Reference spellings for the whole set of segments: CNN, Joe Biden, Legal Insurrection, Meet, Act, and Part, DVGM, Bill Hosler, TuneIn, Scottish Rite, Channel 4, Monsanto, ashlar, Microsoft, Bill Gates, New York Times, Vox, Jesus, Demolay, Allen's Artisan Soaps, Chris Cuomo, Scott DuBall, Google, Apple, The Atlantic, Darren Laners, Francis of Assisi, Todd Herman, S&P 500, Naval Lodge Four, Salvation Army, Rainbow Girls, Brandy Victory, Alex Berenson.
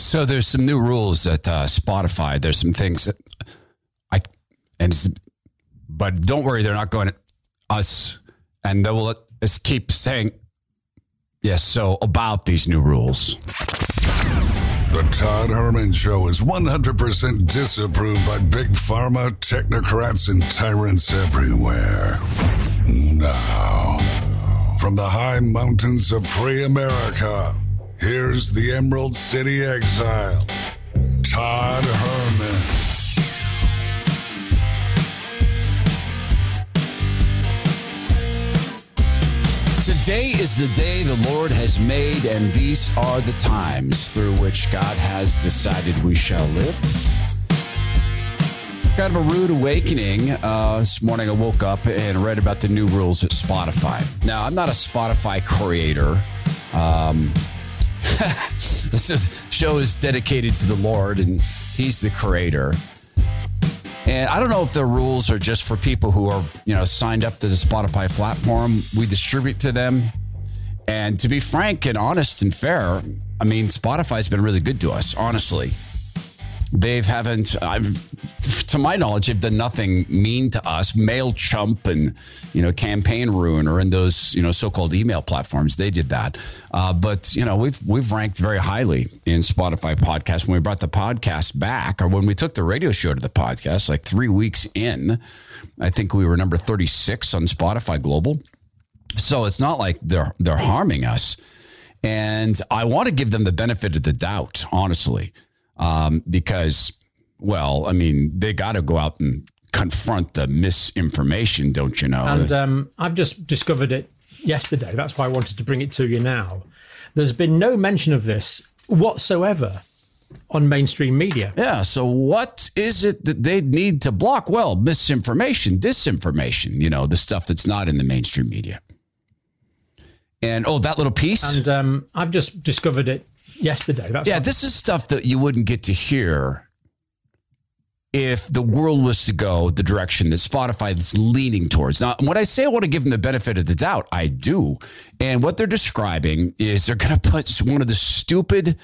So there's some new rules at Spotify. There's some things that but don't worry, they're not going to us. And they will just keep saying, yes, so about these new rules. The Todd Herman Show is 100% disapproved by big pharma, technocrats, and tyrants everywhere. Now, from the high mountains of free America, here's the Emerald City exile, Todd Herman. Today is the day the Lord has made, and these are the times through which God has decided we shall live. Kind of a rude awakening. This morning I woke up and read about the new rules at Spotify. Now, I'm not a Spotify creator. This show is dedicated to the Lord, and he's the creator. And I don't know if the rules are just for people who are, you know, signed up to the Spotify platform. We distribute to them. And to be frank and honest and fair, I mean, Spotify's been really good to us, honestly. To my knowledge, they've done nothing mean to us. MailChimp and, you know, Campaign Ruiner and those, you know, so-called email platforms, they did that. But, you know, we've ranked very highly in Spotify podcasts. When we brought the podcast back, or when we took the radio show to the podcast, like 3 weeks in, I think we were number 36 on Spotify Global. So it's not like they're harming us. And I want to give them the benefit of the doubt, honestly. Because, well, I mean, they got to go out and confront the misinformation, don't you know? And I've just discovered it yesterday. That's why I wanted to bring it to you now. There's been no mention of this whatsoever on mainstream media. Yeah. So what is it that they need to block? Well, misinformation, disinformation, you know, the stuff that's not in the mainstream media. And, oh, that little piece. And I've just discovered it yesterday. This is stuff that you wouldn't get to hear if the world was to go the direction that Spotify is leaning towards. Now, when I say I want to give them the benefit of the doubt, I do. And what they're describing is they're going to put one of the stupid,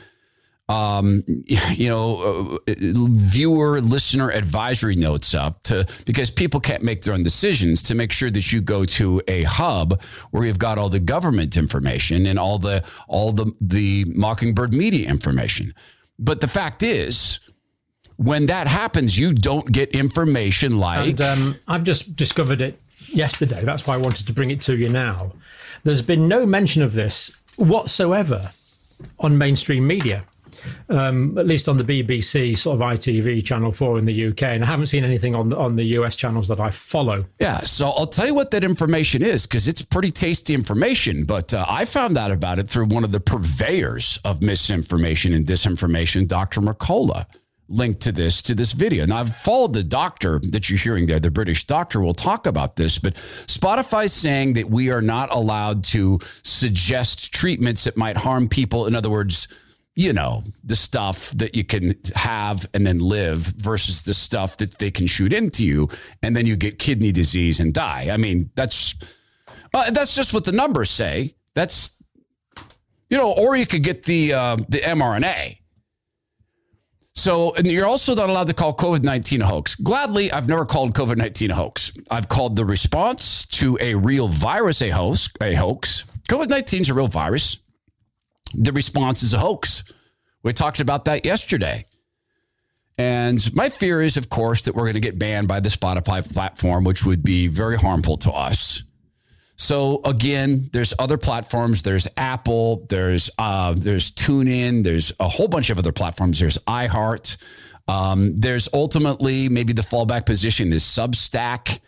viewer listener advisory notes up because people can't make their own decisions, to make sure that you go to a hub where you've got all the government information and all the Mockingbird media information. But the fact is, when that happens, you don't get information like... And I've just discovered it yesterday. That's why I wanted to bring it to you now. There's been no mention of this whatsoever on mainstream media, at least on the BBC, sort of ITV, Channel 4 in the UK. And I haven't seen anything on the US channels that I follow. Yeah, so I'll tell you what that information is, because it's pretty tasty information. But I found out about it through one of the purveyors of misinformation and disinformation, Dr. Mercola. Link to this video. Now, I've followed the doctor that you're hearing there, the British doctor will talk about this, but Spotify's saying that we are not allowed to suggest treatments that might harm people. In other words, you know, the stuff that you can have and then live versus the stuff that they can shoot into you and then you get kidney disease and die. I mean, that's just what the numbers say. That's, you know, or you could get the mRNA. So, and you're also not allowed to call COVID-19 a hoax. Gladly, I've never called COVID-19 a hoax. I've called the response to a real virus a hoax. COVID-19 is a real virus. The response is a hoax. We talked about that yesterday. And my fear is, of course, that we're going to get banned by the Spotify platform, which would be very harmful to us. So again, there's other platforms. There's Apple. There's TuneIn. There's a whole bunch of other platforms. There's iHeart. There's ultimately maybe the fallback position is Substack.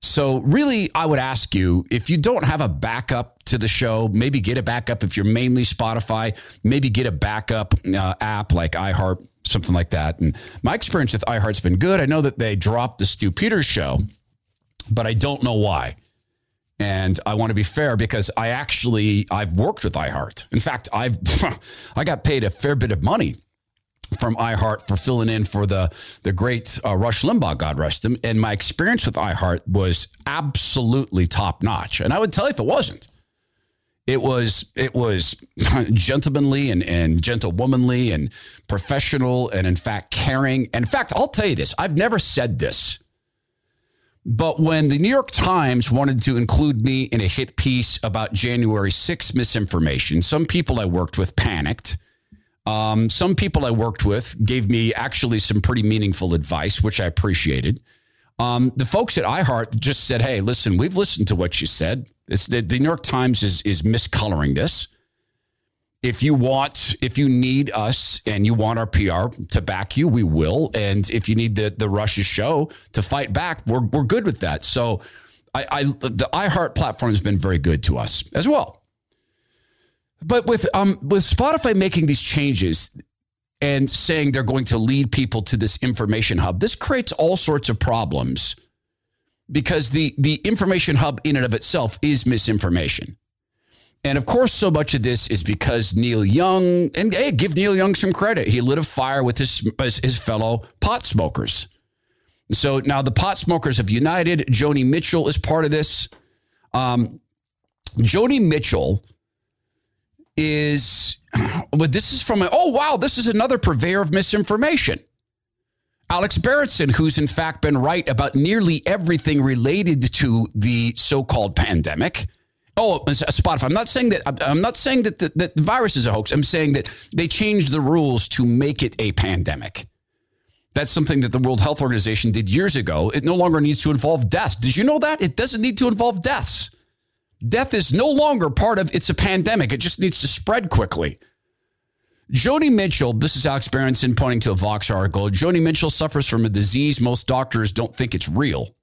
So really, I would ask you, if you don't have a backup to the show, maybe get a backup. If you're mainly Spotify, maybe get a backup app like iHeart, something like that. And my experience with iHeart's been good. I know that they dropped the Stu Peters show, but I don't know why. And I want to be fair, because I've worked with iHeart. In fact, I got paid a fair bit of money from iHeart for filling in for the great Rush Limbaugh, God rest him. And my experience with iHeart was absolutely top notch. And I would tell you if it wasn't. It was gentlemanly and gentlewomanly and professional and, in fact, caring. And in fact, I'll tell you this. I've never said this, but when the New York Times wanted to include me in a hit piece about January 6th misinformation, some people I worked with panicked. Some people I worked with gave me actually some pretty meaningful advice, which I appreciated. The folks at iHeart just said, hey, listen, we've listened to what you said. The New York Times is miscoloring this. If you need us and you want our PR to back you, we will. And if you need the Russia show to fight back, we're good with that. So the iHeart platform has been very good to us as well. But with Spotify making these changes and saying they're going to lead people to this information hub, this creates all sorts of problems, because the information hub in and of itself is misinformation. And of course, so much of this is because Neil Young, and hey, give Neil Young some credit. He lit a fire with his fellow pot smokers. So now the pot smokers have united. Joni Mitchell is part of this. Joni Mitchell is, but this is from, oh, wow, this is another purveyor of misinformation. Alex Berenson, who's in fact been right about nearly everything related to the so-called pandemic. Oh, Spotify. I'm not saying that the virus is a hoax. I'm saying that they changed the rules to make it a pandemic. That's something that the World Health Organization did years ago. It no longer needs to involve deaths. Did you know that? It doesn't need to involve deaths. Death is no longer part of it's a pandemic. It just needs to spread quickly. Joni Mitchell, this is Alex Berenson pointing to a Vox article. Joni Mitchell suffers from a disease most doctors don't think it's real.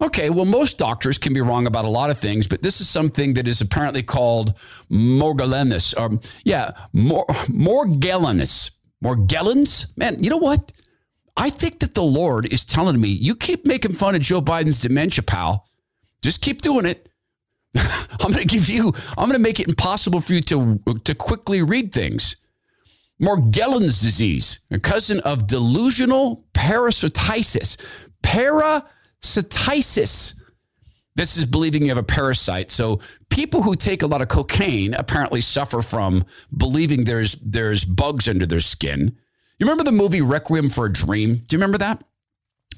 Okay, well, most doctors can be wrong about a lot of things, but this is something that is apparently called Morgellons. Morgellons. Morgellons? Man, you know what? I think that the Lord is telling me, you keep making fun of Joe Biden's dementia, pal. Just keep doing it. I'm going to make it impossible for you to quickly read things. Morgellons disease, a cousin of delusional parasititis. Parasititis. This is believing you have a parasite. So people who take a lot of cocaine apparently suffer from believing there's bugs under their skin. You remember the movie Requiem for a Dream? Do you remember that?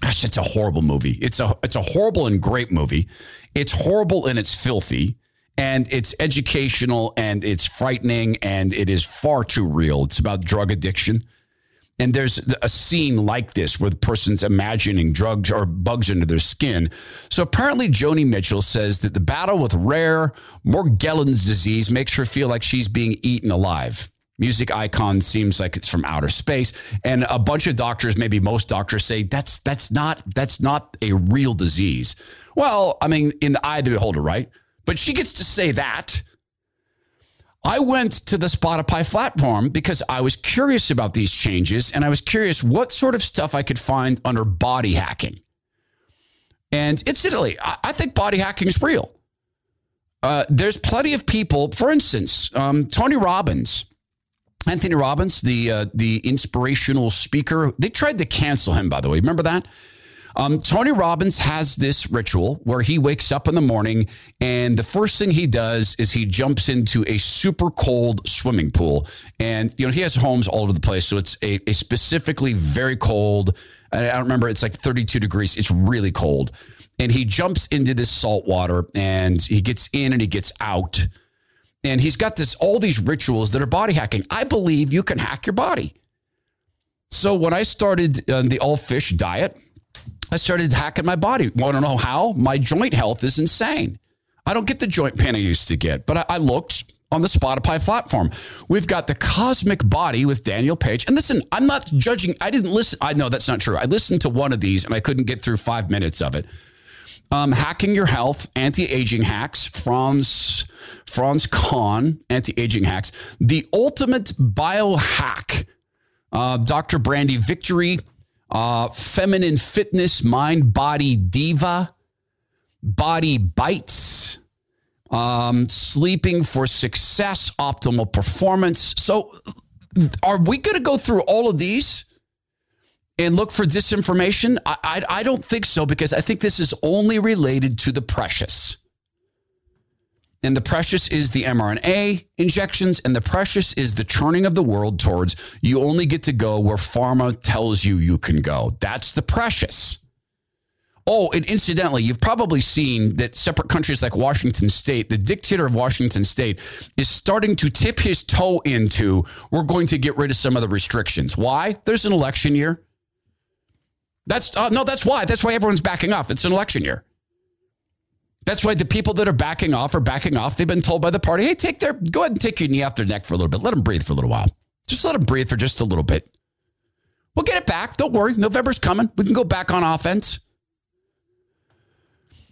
Gosh, it's a horrible movie. It's a horrible and great movie. It's horrible and it's filthy, and it's educational, and it's frightening, and it is far too real. It's about drug addiction. And there's a scene like this where the person's imagining drugs or bugs under their skin. So apparently Joni Mitchell says that the battle with rare Morgellons disease makes her feel like she's being eaten alive. Music icon seems like it's from outer space. And a bunch of doctors, maybe most doctors, say that's not a real disease. Well, I mean, in the eye of the beholder, right? But she gets to say that. I went to the Spotify platform because I was curious about these changes, and I was curious what sort of stuff I could find under body hacking. And incidentally, I think body hacking is real. There's plenty of people, for instance, Tony Robbins. Anthony Robbins, the inspirational speaker, they tried to cancel him, by the way. Remember that? Tony Robbins has this ritual where he wakes up in the morning, and the first thing he does is he jumps into a super cold swimming pool. And, you know, he has homes all over the place. So it's a specifically very cold. I don't remember. It's like 32 degrees. It's really cold. And he jumps into this salt water, and he gets in and he gets out. And he's got all these rituals that are body hacking. I believe you can hack your body. So when I started the all fish diet, I started hacking my body. Want to know how? My joint health is insane. I don't get the joint pain I used to get, but I looked on the Spotify platform. We've got The Cosmic Body with Daniel Page. And listen, I'm not judging. I didn't listen. I know that's not true. I listened to one of these and I couldn't get through 5 minutes of it. Hacking Your Health, Anti-Aging Hacks, Franz Kahn, Anti-Aging Hacks, The Ultimate Biohack, Dr. Brandy Victory, Feminine Fitness, Mind Body Diva, Body Bites, Sleeping for Success, Optimal Performance. So are we going to go through all of these and look for disinformation? I don't think so, because I think this is only related to the precious. And the precious is the mRNA injections, and the precious is the churning of the world towards you only get to go where pharma tells you you can go. That's the precious. Oh, and incidentally, you've probably seen that separate countries like Washington State, the dictator of Washington State is starting to tip his toe into, we're going to get rid of some of the restrictions. Why? There's an election year. That's why. That's why everyone's backing off. It's an election year. That's why the people that are backing off are backing off. They've been told by the party, hey, go ahead and take your knee off their neck for a little bit. Let them breathe for a little while. Just let them breathe for just a little bit. We'll get it back. Don't worry. November's coming. We can go back on offense.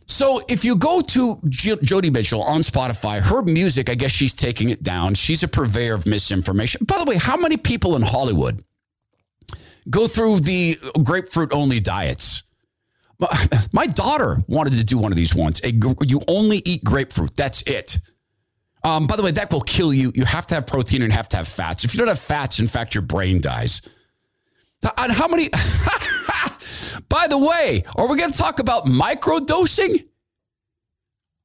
So if you go to Joni Mitchell on Spotify, her music, I guess she's taking it down. She's a purveyor of misinformation. By the way, how many people in Hollywood go through the grapefruit-only diets? My daughter wanted to do one of these once. You only eat grapefruit. That's it. By the way, that will kill you. You have to have protein and have to have fats. If you don't have fats, in fact, your brain dies. And how many... By the way, are we going to talk about microdosing?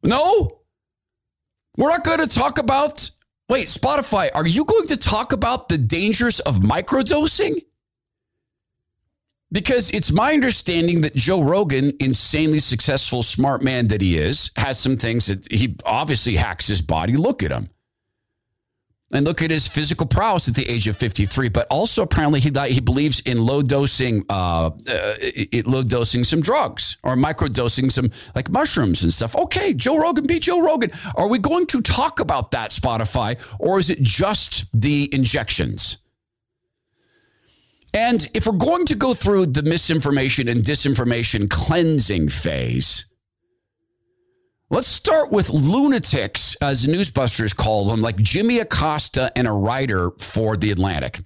No? We're not going to talk about... Wait, Spotify, are you going to talk about the dangers of microdosing? Because it's my understanding that Joe Rogan, insanely successful, smart man that he is, has some things that he obviously hacks his body. Look at him. And look at his physical prowess at the age of 53. But also apparently he believes in low dosing some drugs or microdosing some like mushrooms and stuff. Okay, Joe Rogan, be Joe Rogan. Are we going to talk about that, Spotify, or is it just the injections? And if we're going to go through the misinformation and disinformation cleansing phase, let's start with lunatics, as newsbusters call them, like Jimmy Acosta and a writer for The Atlantic.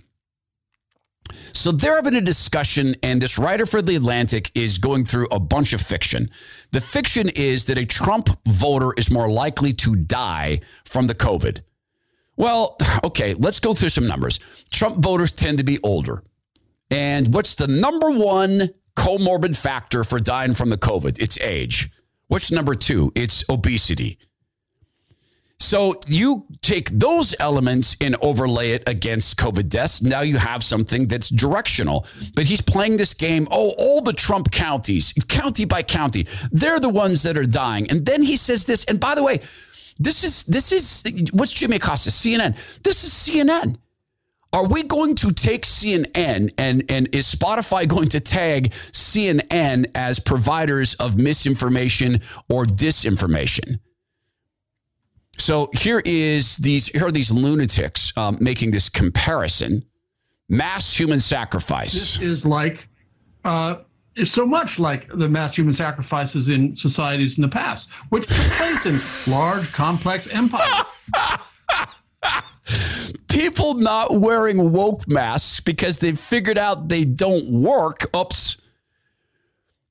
So they're having a discussion, and this writer for The Atlantic is going through a bunch of fiction. The fiction is that a Trump voter is more likely to die from the COVID. Well, okay, let's go through some numbers. Trump voters tend to be older. And what's the number one comorbid factor for dying from the COVID? It's age. What's number two? It's obesity. So you take those elements and overlay it against COVID deaths. Now you have something that's directional. But he's playing this game. Oh, all the Trump counties, county by county, they're the ones that are dying. And then he says this. And by the way, this is what's Jimmy Acosta, CNN. This is CNN. Are we going to take CNN and is Spotify going to tag CNN as providers of misinformation or disinformation? So here are these lunatics making this comparison. Mass human sacrifice. This is like it's so much like the mass human sacrifices in societies in the past, which took place in large, complex empires. People not wearing woke masks because they figured out they don't work. Oops.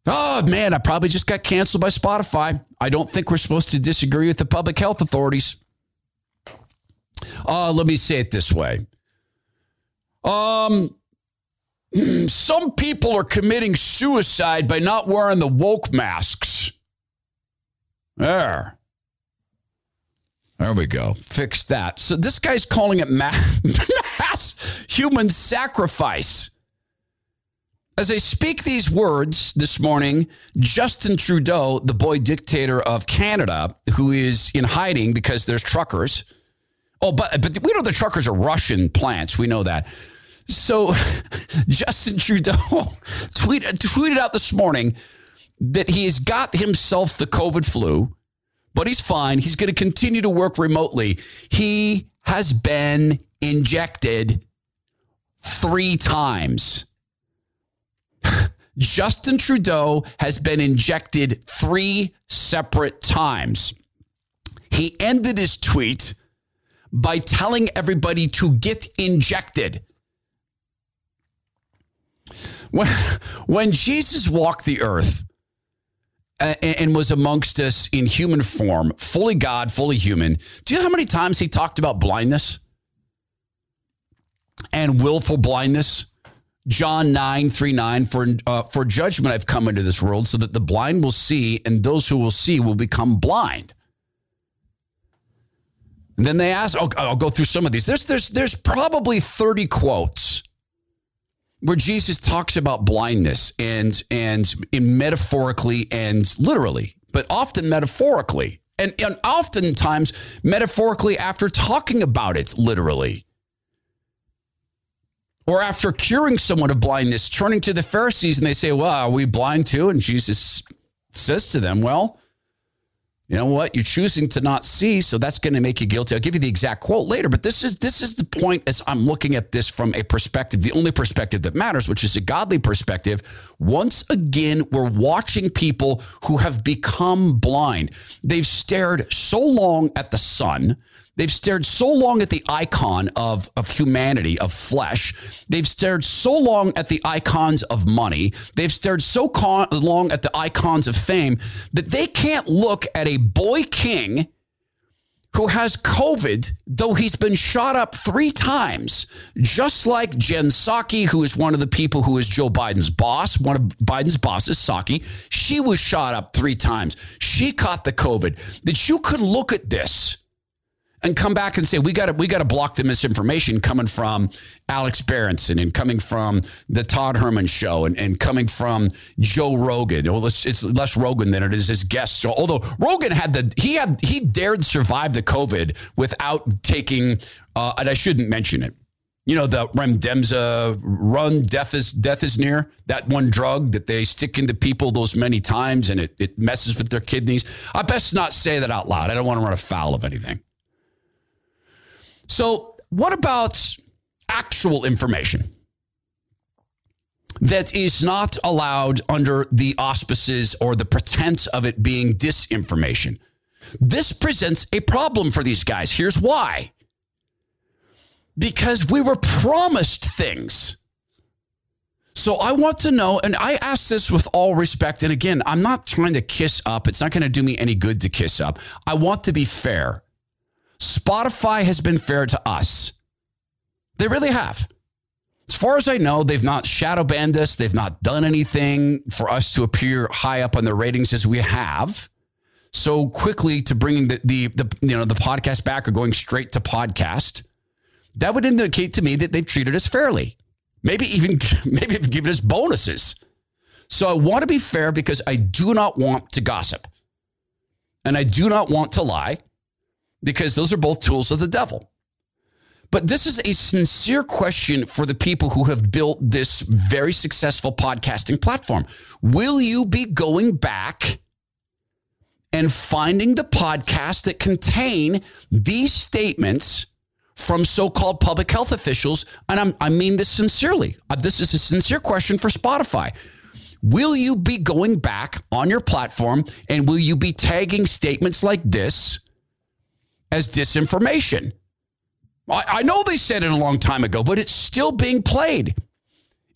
Oh, man, I probably just got canceled by Spotify. I don't think we're supposed to disagree with the public health authorities. Let me say it this way. Some people are committing suicide by not wearing the woke masks. There we go. Fix that. So this guy's calling it mass human sacrifice. As I speak these words this morning, Justin Trudeau, the boy dictator of Canada, who is in hiding because there's truckers. Oh, but we know the truckers are Russian plants. We know that. So Justin Trudeau tweeted out this morning that he has got himself the COVID flu, but he's fine. He's going to continue to work remotely. He has been injected 3 times. Justin Trudeau has been injected 3 separate times. He ended his tweet by telling everybody to get injected. When Jesus walked the earth and was amongst us in human form, fully God, fully human, do you know how many times he talked about blindness and willful blindness? John 9:39, for judgment I've come into this world so that the blind will see and those who will see will become blind. And then they asked, I'll go through some of these. There's probably 30 quotes where Jesus talks about blindness and in metaphorically and literally, but often metaphorically. And oftentimes metaphorically after talking about it literally. Or after curing someone of blindness, turning to the Pharisees and they say, well, are we blind too? And Jesus says to them, well, you know what? You're choosing to not see, so that's going to make you guilty. I'll give you the exact quote later, but this is the point as I'm looking at this from a perspective, the only perspective that matters, which is a godly perspective. Once again, we're watching people who have become blind. They've stared so long at the sun. They've stared so long at the icon of humanity, of flesh. They've stared so long at the icons of money. They've stared so long at the icons of fame that they can't look at a boy king who has COVID, though he's been shot up 3 times, just like Jen Psaki, who is one of the people who is Joe Biden's boss. One of Biden's bosses, Psaki, she was shot up 3 times. She caught the COVID. That you could look at this and come back and say, we got to block the misinformation coming from Alex Berenson and coming from the Todd Herman show and coming from Joe Rogan. Well, it's less Rogan than it is his guests. So, although Rogan he dared survive the COVID without taking, and I shouldn't mention it. You know, the Remdesivir, death is near, that one drug that they stick into people those many times and it messes with their kidneys. I best not say that out loud. I don't want to run afoul of anything. So what about actual information that is not allowed under the auspices or the pretense of it being disinformation? This presents a problem for these guys. Here's why. Because we were promised things. So I want to know, and I ask this with all respect. And again, I'm not trying to kiss up. It's not going to do me any good to kiss up. I want to be fair. Spotify has been fair to us. They really have. As far as I know, they've not shadow banned us. They've not done anything for us to appear high up on their ratings as we have. So quickly to bringing the podcast back or going straight to podcast, that would indicate to me that they've treated us fairly. Maybe they've given us bonuses. So I want to be fair because I do not want to gossip and I do not want to lie, because those are both tools of the devil. But this is a sincere question for the people who have built this very successful podcasting platform. Will you be going back and finding the podcasts that contain these statements from so-called public health officials? And I mean this sincerely. This is a sincere question for Spotify. Will you be going back on your platform and will you be tagging statements like this as disinformation? I know they said it a long time ago, but it's still being played.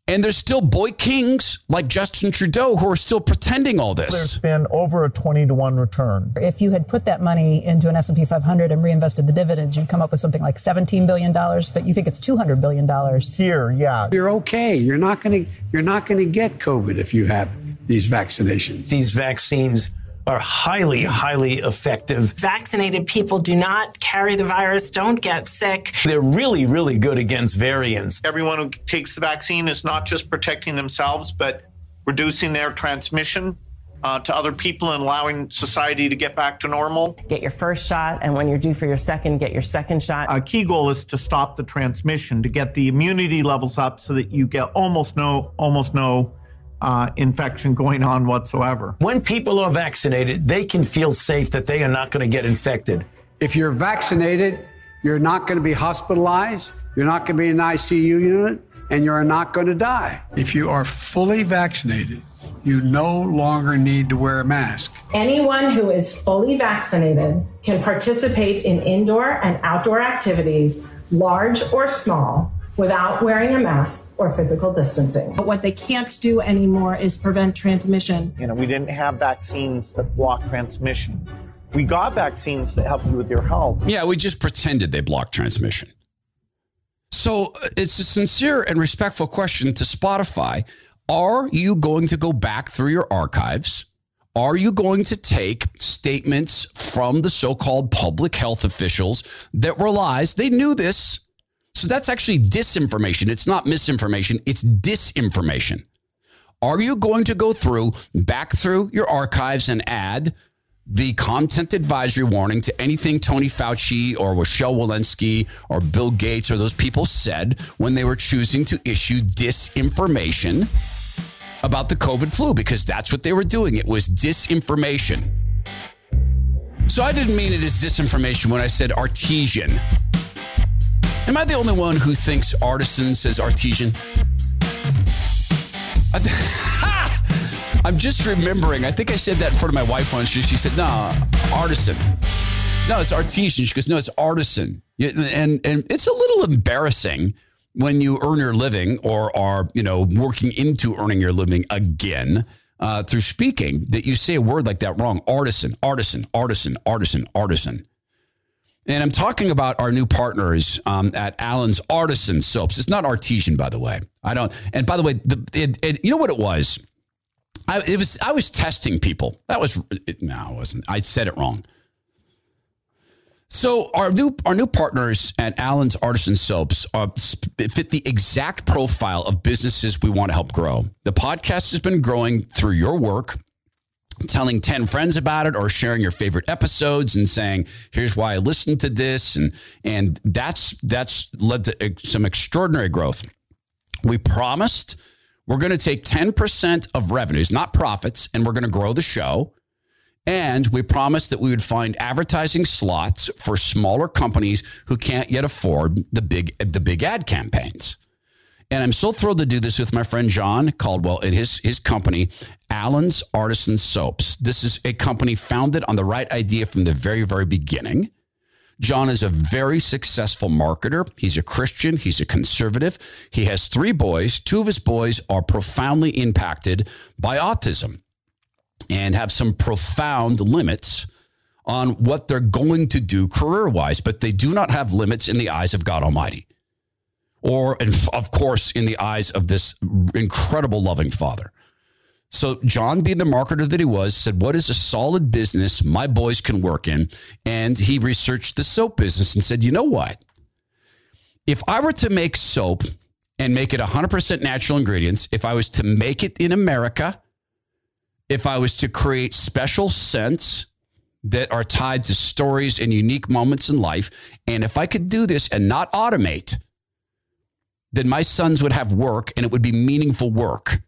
And there's still boy kings like Justin Trudeau who are still pretending all this. There's been over a 20-to-1 return. If you had put that money into an S&P 500 and reinvested the dividends, you'd come up with something like $17 billion, but you think it's $200 billion. Here, yeah. You're okay. You're not going to get COVID if you have these vaccinations. These vaccines are highly, highly effective. Vaccinated people do not carry the virus, don't get sick. They're really, really good against variants. Everyone who takes the vaccine is not just protecting themselves, but reducing their transmission to other people and allowing society to get back to normal. Get your first shot, and when you're due for your second, get your second shot. Our key goal is to stop the transmission, to get the immunity levels up so that you get almost no infection going on whatsoever. When people are vaccinated, they can feel safe that they are not going to get infected. If you're vaccinated, you're not going to be hospitalized, you're not going to be in an ICU unit, and you're not going to die. If you are fully vaccinated, you no longer need to wear a mask. Anyone who is fully vaccinated can participate in indoor and outdoor activities, large or small, without wearing a mask or physical distancing. But what they can't do anymore is prevent transmission. You know, we didn't have vaccines that block transmission. We got vaccines that help you with your health. Yeah, we just pretended they blocked transmission. So it's a sincere and respectful question to Spotify. Are you going to go back through your archives? Are you going to take statements from the so-called public health officials that were lies? They knew this. So that's actually disinformation. It's not misinformation. It's disinformation. Are you going to go through, back through your archives and add the content advisory warning to anything Tony Fauci or Rochelle Walensky or Bill Gates or those people said when they were choosing to issue disinformation about the COVID flu? Because that's what they were doing. It was disinformation. So I didn't mean it as disinformation when I said artesian. Am I the only one who thinks artisan says artesian? I'm just remembering. I think I said that in front of my wife once. She said, "No, artisan. No, it's artesian." She goes, "No, it's artisan." And it's a little embarrassing when you earn your living or are, you know, working into earning your living again through speaking that you say a word like that wrong. Artisan, artisan, artisan, artisan, artisan. And I'm talking about our new partners at Allen's Artisan Soaps. It's not artesian, by the way. I don't. And by the way, you know what it was? I was testing people. No, it wasn't. I said it wrong. So our new partners at Allen's Artisan Soaps fit the exact profile of businesses we want to help grow. The podcast has been growing through your work, telling 10 friends about it or sharing your favorite episodes and saying, here's why I listened to this. And that's led to some extraordinary growth. We promised we're going to take 10% of revenues, not profits, and we're going to grow the show. And we promised that we would find advertising slots for smaller companies who can't yet afford the big ad campaigns. And I'm so thrilled to do this with my friend John Caldwell and his company, Allen's Artisan Soaps. This is a company founded on the right idea from the very, very beginning. John is a very successful marketer. He's a Christian. He's a conservative. He has 3 boys. 2 of his boys are profoundly impacted by autism and have some profound limits on what they're going to do career-wise, but they do not have limits in the eyes of God Almighty. Or, of course, in the eyes of this incredible loving father. So John, being the marketer that he was, said, what is a solid business my boys can work in? And he researched the soap business and said, you know what? If I were to make soap and make it 100% natural ingredients, if I was to make it in America, if I was to create special scents that are tied to stories and unique moments in life, and if I could do this and not automate, then my sons would have work and it would be meaningful work.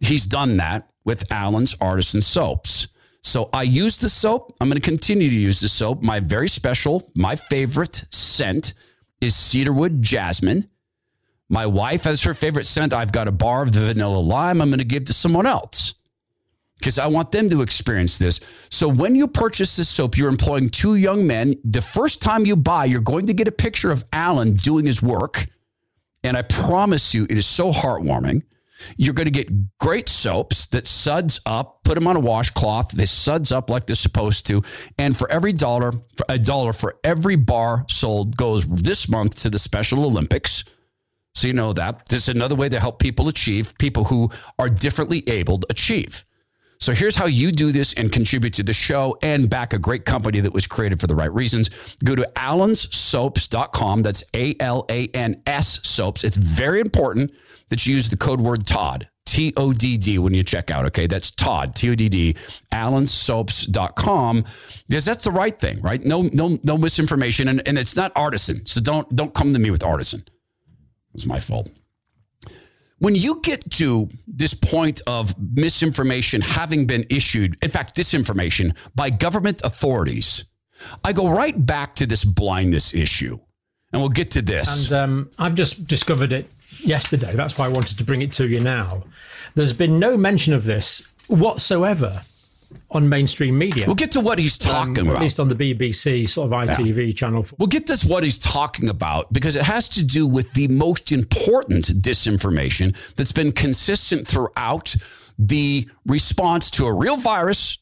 He's done that with Allen's Artisan Soaps. So I use the soap. I'm going to continue to use the soap. My very special, my favorite scent is cedarwood jasmine. My wife has her favorite scent. I've got a bar of the vanilla lime I'm going to give to someone else because I want them to experience this. So when you purchase this soap, you're employing 2 young men. The first time you buy, you're going to get a picture of Allen doing his work. And I promise you, it is so heartwarming. You're going to get great soaps that suds up, put them on a washcloth. They suds up like they're supposed to. And for every dollar, for every bar sold goes this month to the Special Olympics. So you know that. This is another way to help people achieve, people who are differently abled achieve. So here's how you do this and contribute to the show and back a great company that was created for the right reasons. Go to alanssoaps.com. That's ALANS Soaps. It's very important that you use the code word Todd, TODD, when you check out. Okay, that's Todd, TODD, alanssoaps.com. Because that's the right thing, right? No misinformation. And it's not artisan. So don't come to me with artisan. It's my fault. When you get to this point of misinformation having been issued, in fact, disinformation by government authorities, I go right back to this blindness issue. And we'll get to this. And I've just discovered it yesterday. That's why I wanted to bring it to you now. There's been no mention of this whatsoever on mainstream media. We'll get to what he's talking about. At least on the BBC, sort of ITV channel. We'll get to what he's talking about because it has to do with the most important disinformation that's been consistent throughout the response to a real virus.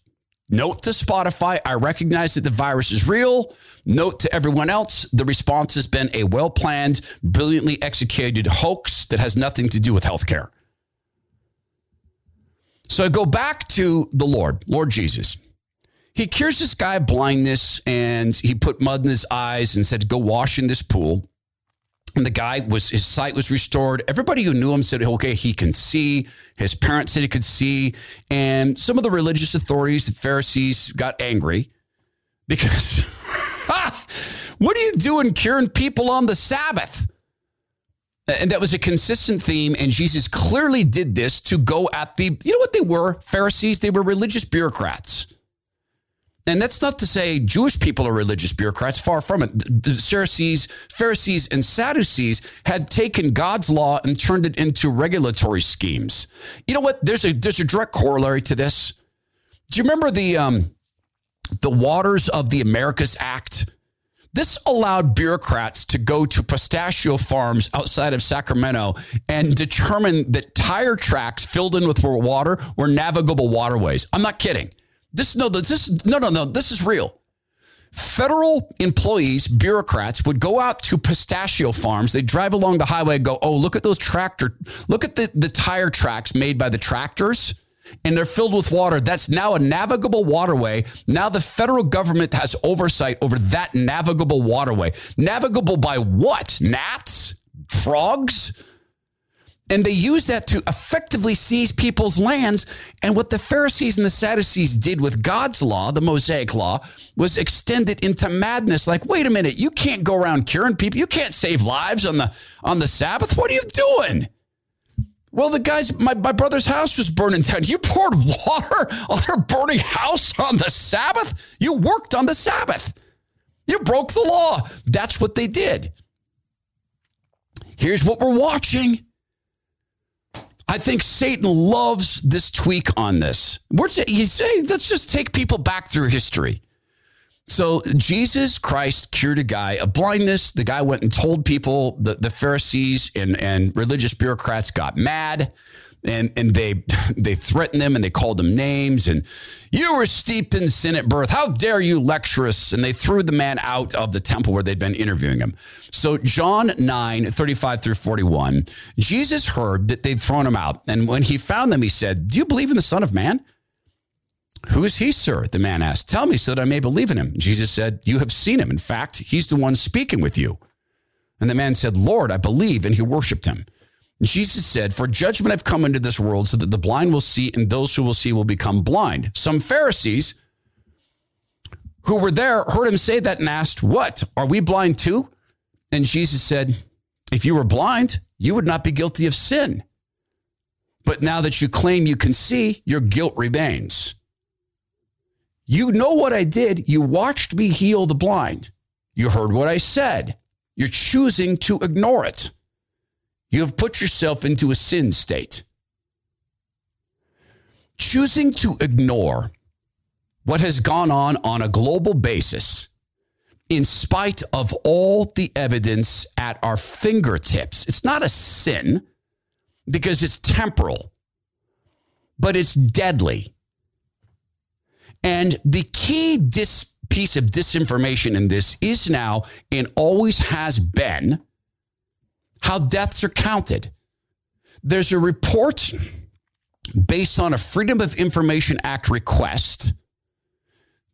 Note to Spotify, I recognize that the virus is real. Note to everyone else, the response has been a well-planned, brilliantly executed hoax that has nothing to do with healthcare. So go back to the Lord Jesus. He cures this guy of blindness, and he put mud in his eyes and said, go wash in this pool. And the guy, his sight was restored. Everybody who knew him said, okay, he can see. His parents said he could see. And some of the religious authorities, the Pharisees, got angry because, what are you doing curing people on the Sabbath? And that was a consistent theme. And Jesus clearly did this to go at the, you know what they were? Pharisees, they were religious bureaucrats. And that's not to say Jewish people are religious bureaucrats. Far from it. The Pharisees, and Sadducees had taken God's law and turned it into regulatory schemes. You know what? There's a direct corollary to this. Do you remember the Waters of the Americas Act? This allowed bureaucrats to go to pistachio farms outside of Sacramento and determine that tire tracks filled in with water were navigable waterways. I'm not kidding. This is real. Federal employees, bureaucrats, would go out to pistachio farms. They'd drive along the highway and go, oh, look at those look at the tire tracks made by the tractors. And they're filled with water. That's now a navigable waterway. Now the federal government has oversight over that navigable waterway. Navigable by what? Gnats? Frogs? And they used that to effectively seize people's lands. And what the Pharisees and the Sadducees did with God's law, the Mosaic law, was extend it into madness. Like, wait a minute, you can't go around curing people. You can't save lives on the Sabbath. What are you doing? Well, the guys, my brother's house was burning down. You poured water on her burning house on the Sabbath? You worked on the Sabbath. You broke the law. That's what they did. Here's what we're watching. I think Satan loves this tweak on this. He's saying, let's just take people back through history. So Jesus Christ cured a guy of blindness. The guy went and told people. The Pharisees and religious bureaucrats got mad, and they threatened them, and they called them names. And you were steeped in sin at birth. How dare you lecture us? And they threw the man out of the temple where they'd been interviewing him. So John 9:35-41, Jesus heard that they'd thrown him out. And when he found them, he said, do you believe in the Son of Man? Who is he, sir? The man asked. Tell me so that I may believe in him. Jesus said, you have seen him. In fact, he's the one speaking with you. And the man said, Lord, I believe. And he worshiped him. And Jesus said, for judgment I've come into this world so that the blind will see and those who will see will become blind. Some Pharisees who were there heard him say that and asked, what? Are we blind too? And Jesus said, if you were blind, you would not be guilty of sin. But now that you claim you can see, your guilt remains. You know what I did. You watched me heal the blind. You heard what I said. You're choosing to ignore it. You have put yourself into a sin state. Choosing to ignore what has gone on a global basis, in spite of all the evidence at our fingertips. It's not a sin because it's temporal, but it's deadly. And the key piece of disinformation in this is now, and always has been, how deaths are counted. There's a report based on a Freedom of Information Act request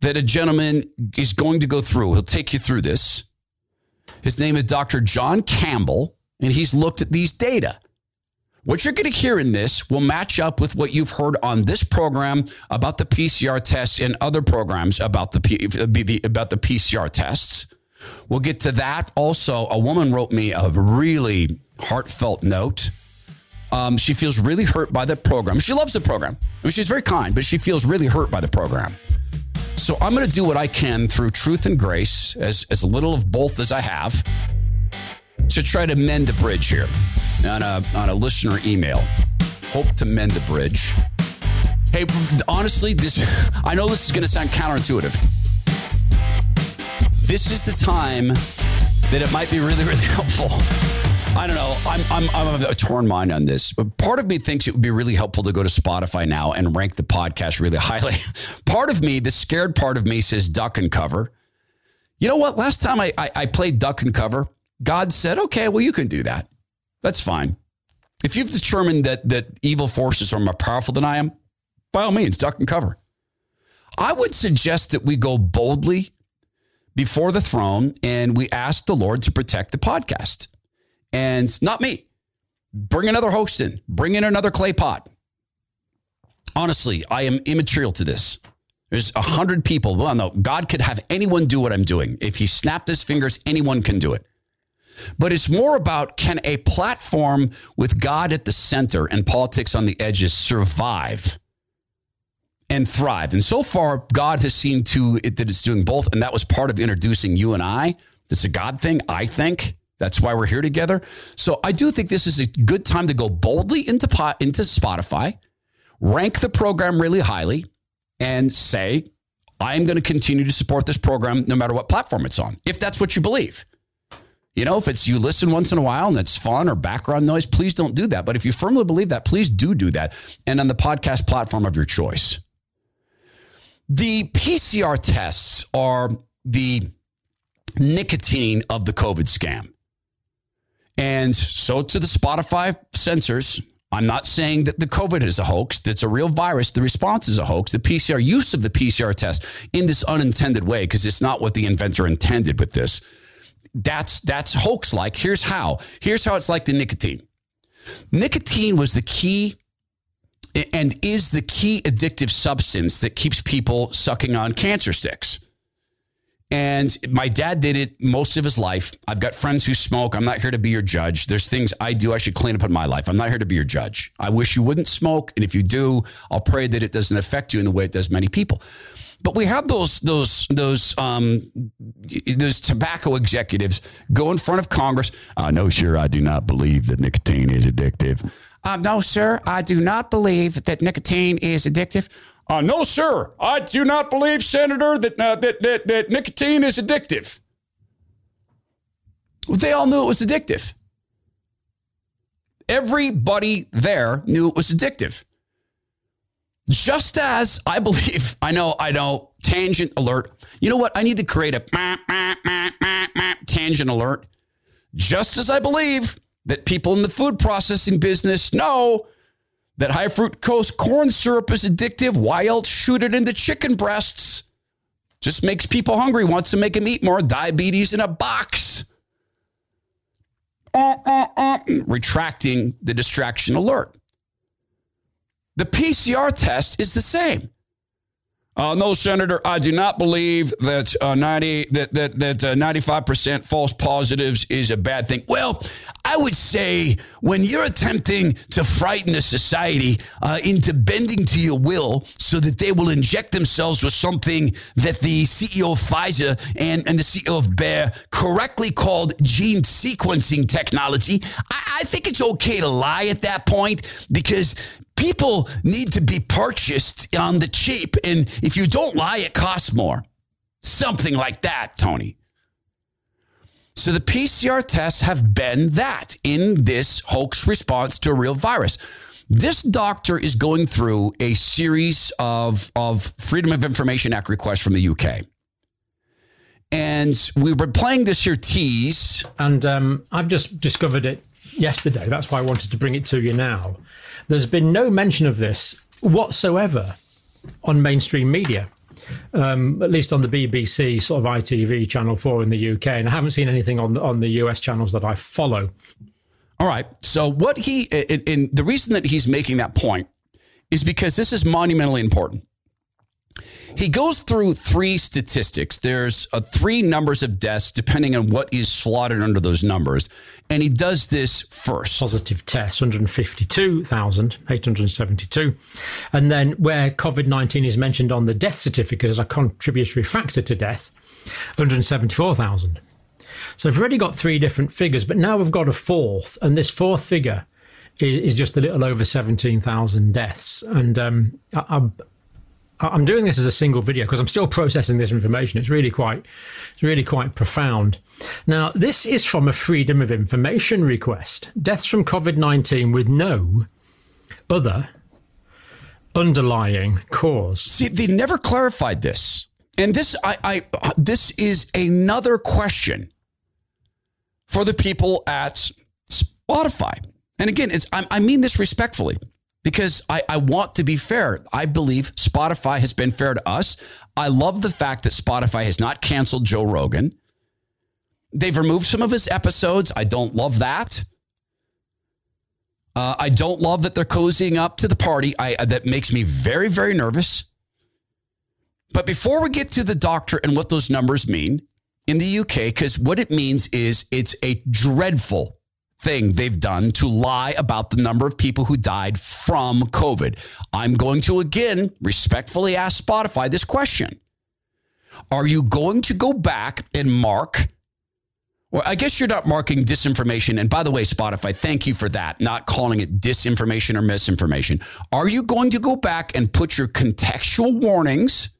that a gentleman is going to go through. He'll take you through this. His name is Dr. John Campbell, and he's looked at these data. What you're going to hear in this will match up with what you've heard on this program about the PCR tests and other programs about the PCR tests. We'll get to that. Also, a woman wrote me a really heartfelt note. She feels really hurt by the program. She loves the program. I mean, she's very kind, but she feels really hurt by the program. So I'm going to do what I can through truth and grace, as little of both as I have, to try to mend the bridge here on a listener email. Hope to mend the bridge. Hey, honestly, I know this is going to sound counterintuitive. This is the time that it might be really, really helpful. I don't know. I'm of a torn mind on this, but part of me thinks it would be really helpful to go to Spotify now and rank the podcast really highly. Part of me, the scared part of me, says duck and cover. You know what? Last time I played duck and cover, God said, okay, well, you can do that. That's fine. If you've determined that evil forces are more powerful than I am, by all means, duck and cover. I would suggest that we go boldly before the throne and we ask the Lord to protect the podcast. And not me. Bring another host in. Bring in another clay pot. Honestly, I am immaterial to this. There's 100 people. Well, no, God could have anyone do what I'm doing. If he snapped his fingers, anyone can do it. But it's more about, can a platform with God at the center and politics on the edges survive and thrive? And so far, God has seen to it that it's doing both. And that was part of introducing you and I. That's a God thing, I think. That's why we're here together. So I do think this is a good time to go boldly into Spotify, rank the program really highly, and say, I am going to continue to support this program no matter what platform it's on, if that's what you believe. You know, if it's you listen once in a while and it's fun or background noise, please don't do that. But if you firmly believe that, please do that. And on the podcast platform of your choice. The PCR tests are the nicotine of the COVID scam. And so to the Spotify censors, I'm not saying that the COVID is a hoax. That's a real virus. The response is a hoax. The PCR use of the PCR test in this unintended way, because it's not what the inventor intended with this. That's hoax-like. Here's how it's like the nicotine. Nicotine was the key and is the key addictive substance that keeps people sucking on cancer sticks. And my dad did it most of his life. I've got friends who smoke. I'm not here to be your judge. There's things I do I should clean up in my life. I'm not here to be your judge. I wish you wouldn't smoke. And if you do, I'll pray that it doesn't affect you in the way it does many people. But we have those tobacco executives go in front of Congress. No, sir, I do not believe that nicotine is addictive. No, sir, I do not believe that nicotine is addictive. No, sir, I do not believe, Senator, that nicotine is addictive. They all knew it was addictive. Everybody there knew it was addictive. Just as I believe, I know, tangent alert. You know what? I need to create a tangent alert. Just as I believe that people in the food processing business know that high fructose corn syrup is addictive, why else shoot it into chicken breasts? Just makes people hungry, wants to make them eat more. Diabetes in a box. Retracting the distraction alert. The PCR test is the same. No, Senator, I do not believe that 95% false positives is a bad thing. Well, I would say when you're attempting to frighten the society into bending to your will so that they will inject themselves with something that the CEO of Pfizer and the CEO of Bayer correctly called gene sequencing technology, I think it's okay to lie at that point because people need to be purchased on the cheap. And if you don't lie, it costs more. Something like that, Tony. So the PCR tests have been that in this hoax response to a real virus. This doctor is going through a series of Freedom of Information Act requests from the UK. And we were playing this here tease. And I've just discovered it yesterday. That's why I wanted to bring it to you now. There's been no mention of this whatsoever on mainstream media, at least on the BBC, sort of ITV, Channel 4 in the UK. And I haven't seen anything on the US channels that I follow. All right. So what he, and the reason that he's making that point is because this is monumentally important. He goes through three statistics. There's three numbers of deaths, depending on what is slotted under those numbers. And he does this first. Positive tests, 152,872. And then where COVID-19 is mentioned on the death certificate as a contributory factor to death, 174,000. So we've already got three different figures, but now we've got a fourth. And this fourth figure is just a little over 17,000 deaths. And I'm doing this as a single video because I'm still processing this information. It's really quite profound. Now, this is from a Freedom of Information request. Deaths from COVID-19 with no other underlying cause. See, they never clarified this. And this, this is another question for the people at Spotify. And again, I mean this respectfully. because I want to be fair. I believe Spotify has been fair to us. I love the fact that Spotify has not canceled Joe Rogan. They've removed some of his episodes. I don't love that. I don't love that they're cozying up to the party. That makes me very, very nervous. But before we get to the doctor and what those numbers mean in the UK, because what it means is it's a dreadful thing they've done to lie about the number of people who died from COVID. I'm going to, again, respectfully ask Spotify this question. Are you going to go back and mark? Well, I guess you're not marking disinformation. And by the way, Spotify, thank you for that, not calling it disinformation or misinformation. Are you going to go back and put your contextual warnings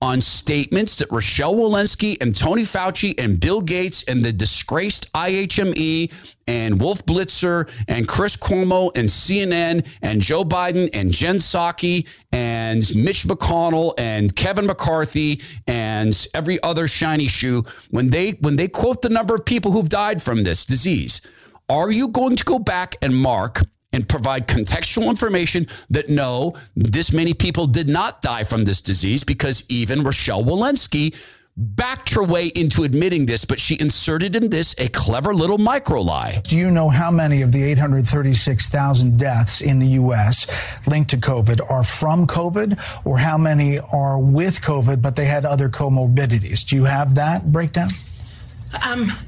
on statements that Rochelle Walensky and Tony Fauci and Bill Gates and the disgraced IHME and Wolf Blitzer and Chris Cuomo and CNN and Joe Biden and Jen Psaki and Mitch McConnell and Kevin McCarthy and every other shiny shoe, when they quote the number of people who've died from this disease, are you going to go back and mark and provide contextual information that no, this many people did not die from this disease? Because even Rochelle Walensky backed her way into admitting this, but she inserted in this a clever little micro lie. Do you know how many of the 836,000 deaths in the U.S. linked to COVID are from COVID, or how many are with COVID, but they had other comorbidities? Do you have that breakdown?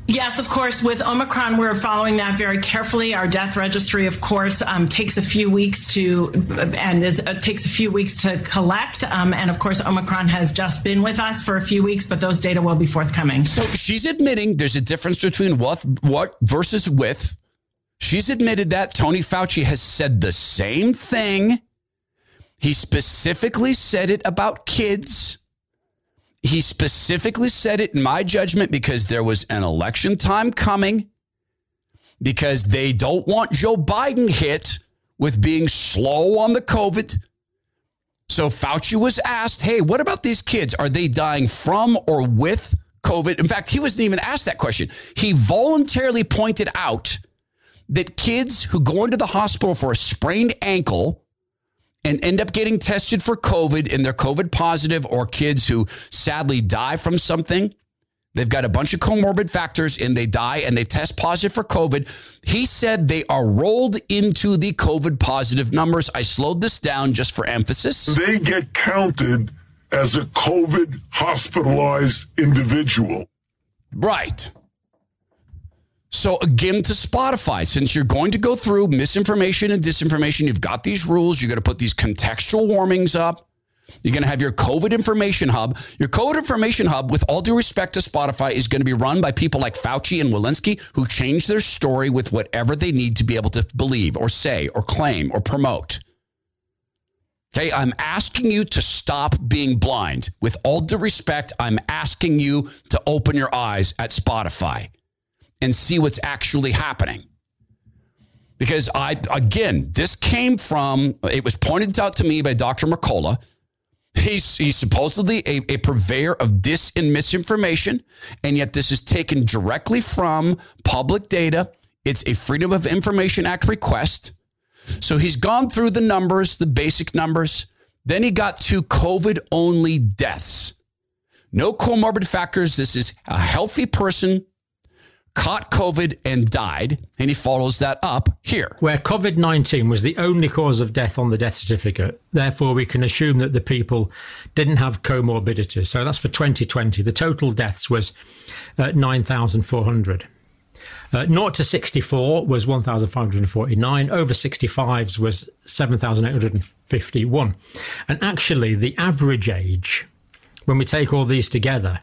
Yes, of course. With Omicron, we're following that very carefully. Our death registry, of course, takes a few weeks to collect. And of course, Omicron has just been with us for a few weeks, but those data will be forthcoming. So she's admitting there's a difference between what versus with. She's admitted that. Tony Fauci has said the same thing. He specifically said it about kids. He specifically said it, in my judgment, because there was an election time coming, because they don't want Joe Biden hit with being slow on the COVID. So Fauci was asked, hey, what about these kids? Are they dying from or with COVID? In fact, he wasn't even asked that question. He voluntarily pointed out that kids who go into the hospital for a sprained ankle and end up getting tested for COVID and they're COVID positive, or kids who sadly die from something, they've got a bunch of comorbid factors and they die and they test positive for COVID. He said they are rolled into the COVID positive numbers. I slowed this down just for emphasis. They get counted as a COVID hospitalized individual. Right. So again, to Spotify, since you're going to go through misinformation and disinformation, you've got these rules. You're going to put these contextual warnings up. You're going to have your COVID information hub. Your COVID information hub, with all due respect to Spotify, is going to be run by people like Fauci and Walensky, who change their story with whatever they need to be able to believe or say or claim or promote. Okay, I'm asking you to stop being blind. With all due respect, I'm asking you to open your eyes at Spotify and see what's actually happening. Because this came from, it was pointed out to me by Dr. Mercola. He's supposedly a purveyor of dis and misinformation, and yet this is taken directly from public data. It's a Freedom of Information Act request. So he's gone through the numbers, the basic numbers. Then he got to COVID-only deaths. No comorbid factors. This is a healthy person caught COVID and died, and he follows that up here. Where COVID-19 was the only cause of death on the death certificate, therefore we can assume that the people didn't have comorbidities. So that's for 2020. The total deaths was 9,400. 0 to 64 was 1,549. Over 65s was 7,851. And actually, the average age, when we take all these together,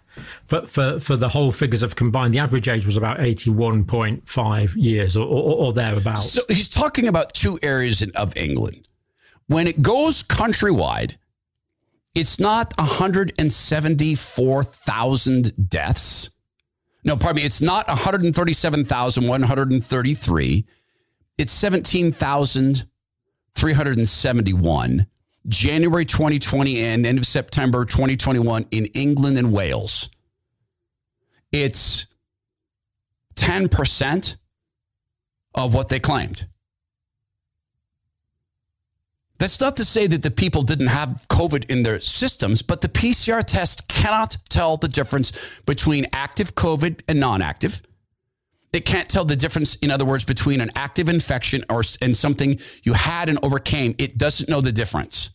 for the whole figures of combined, the average age was about 81.5 years or thereabouts. So he's talking about two areas of England. When it goes countrywide, it's not 174,000 deaths. No, pardon me. It's not 137,133. It's 17,371. January 2020 and end of September 2021 in England and Wales. It's 10% of what they claimed. That's not to say that the people didn't have COVID in their systems, but the PCR test cannot tell the difference between active COVID and non-active. It can't tell the difference, in other words, between an active infection and something you had and overcame. It doesn't know the difference.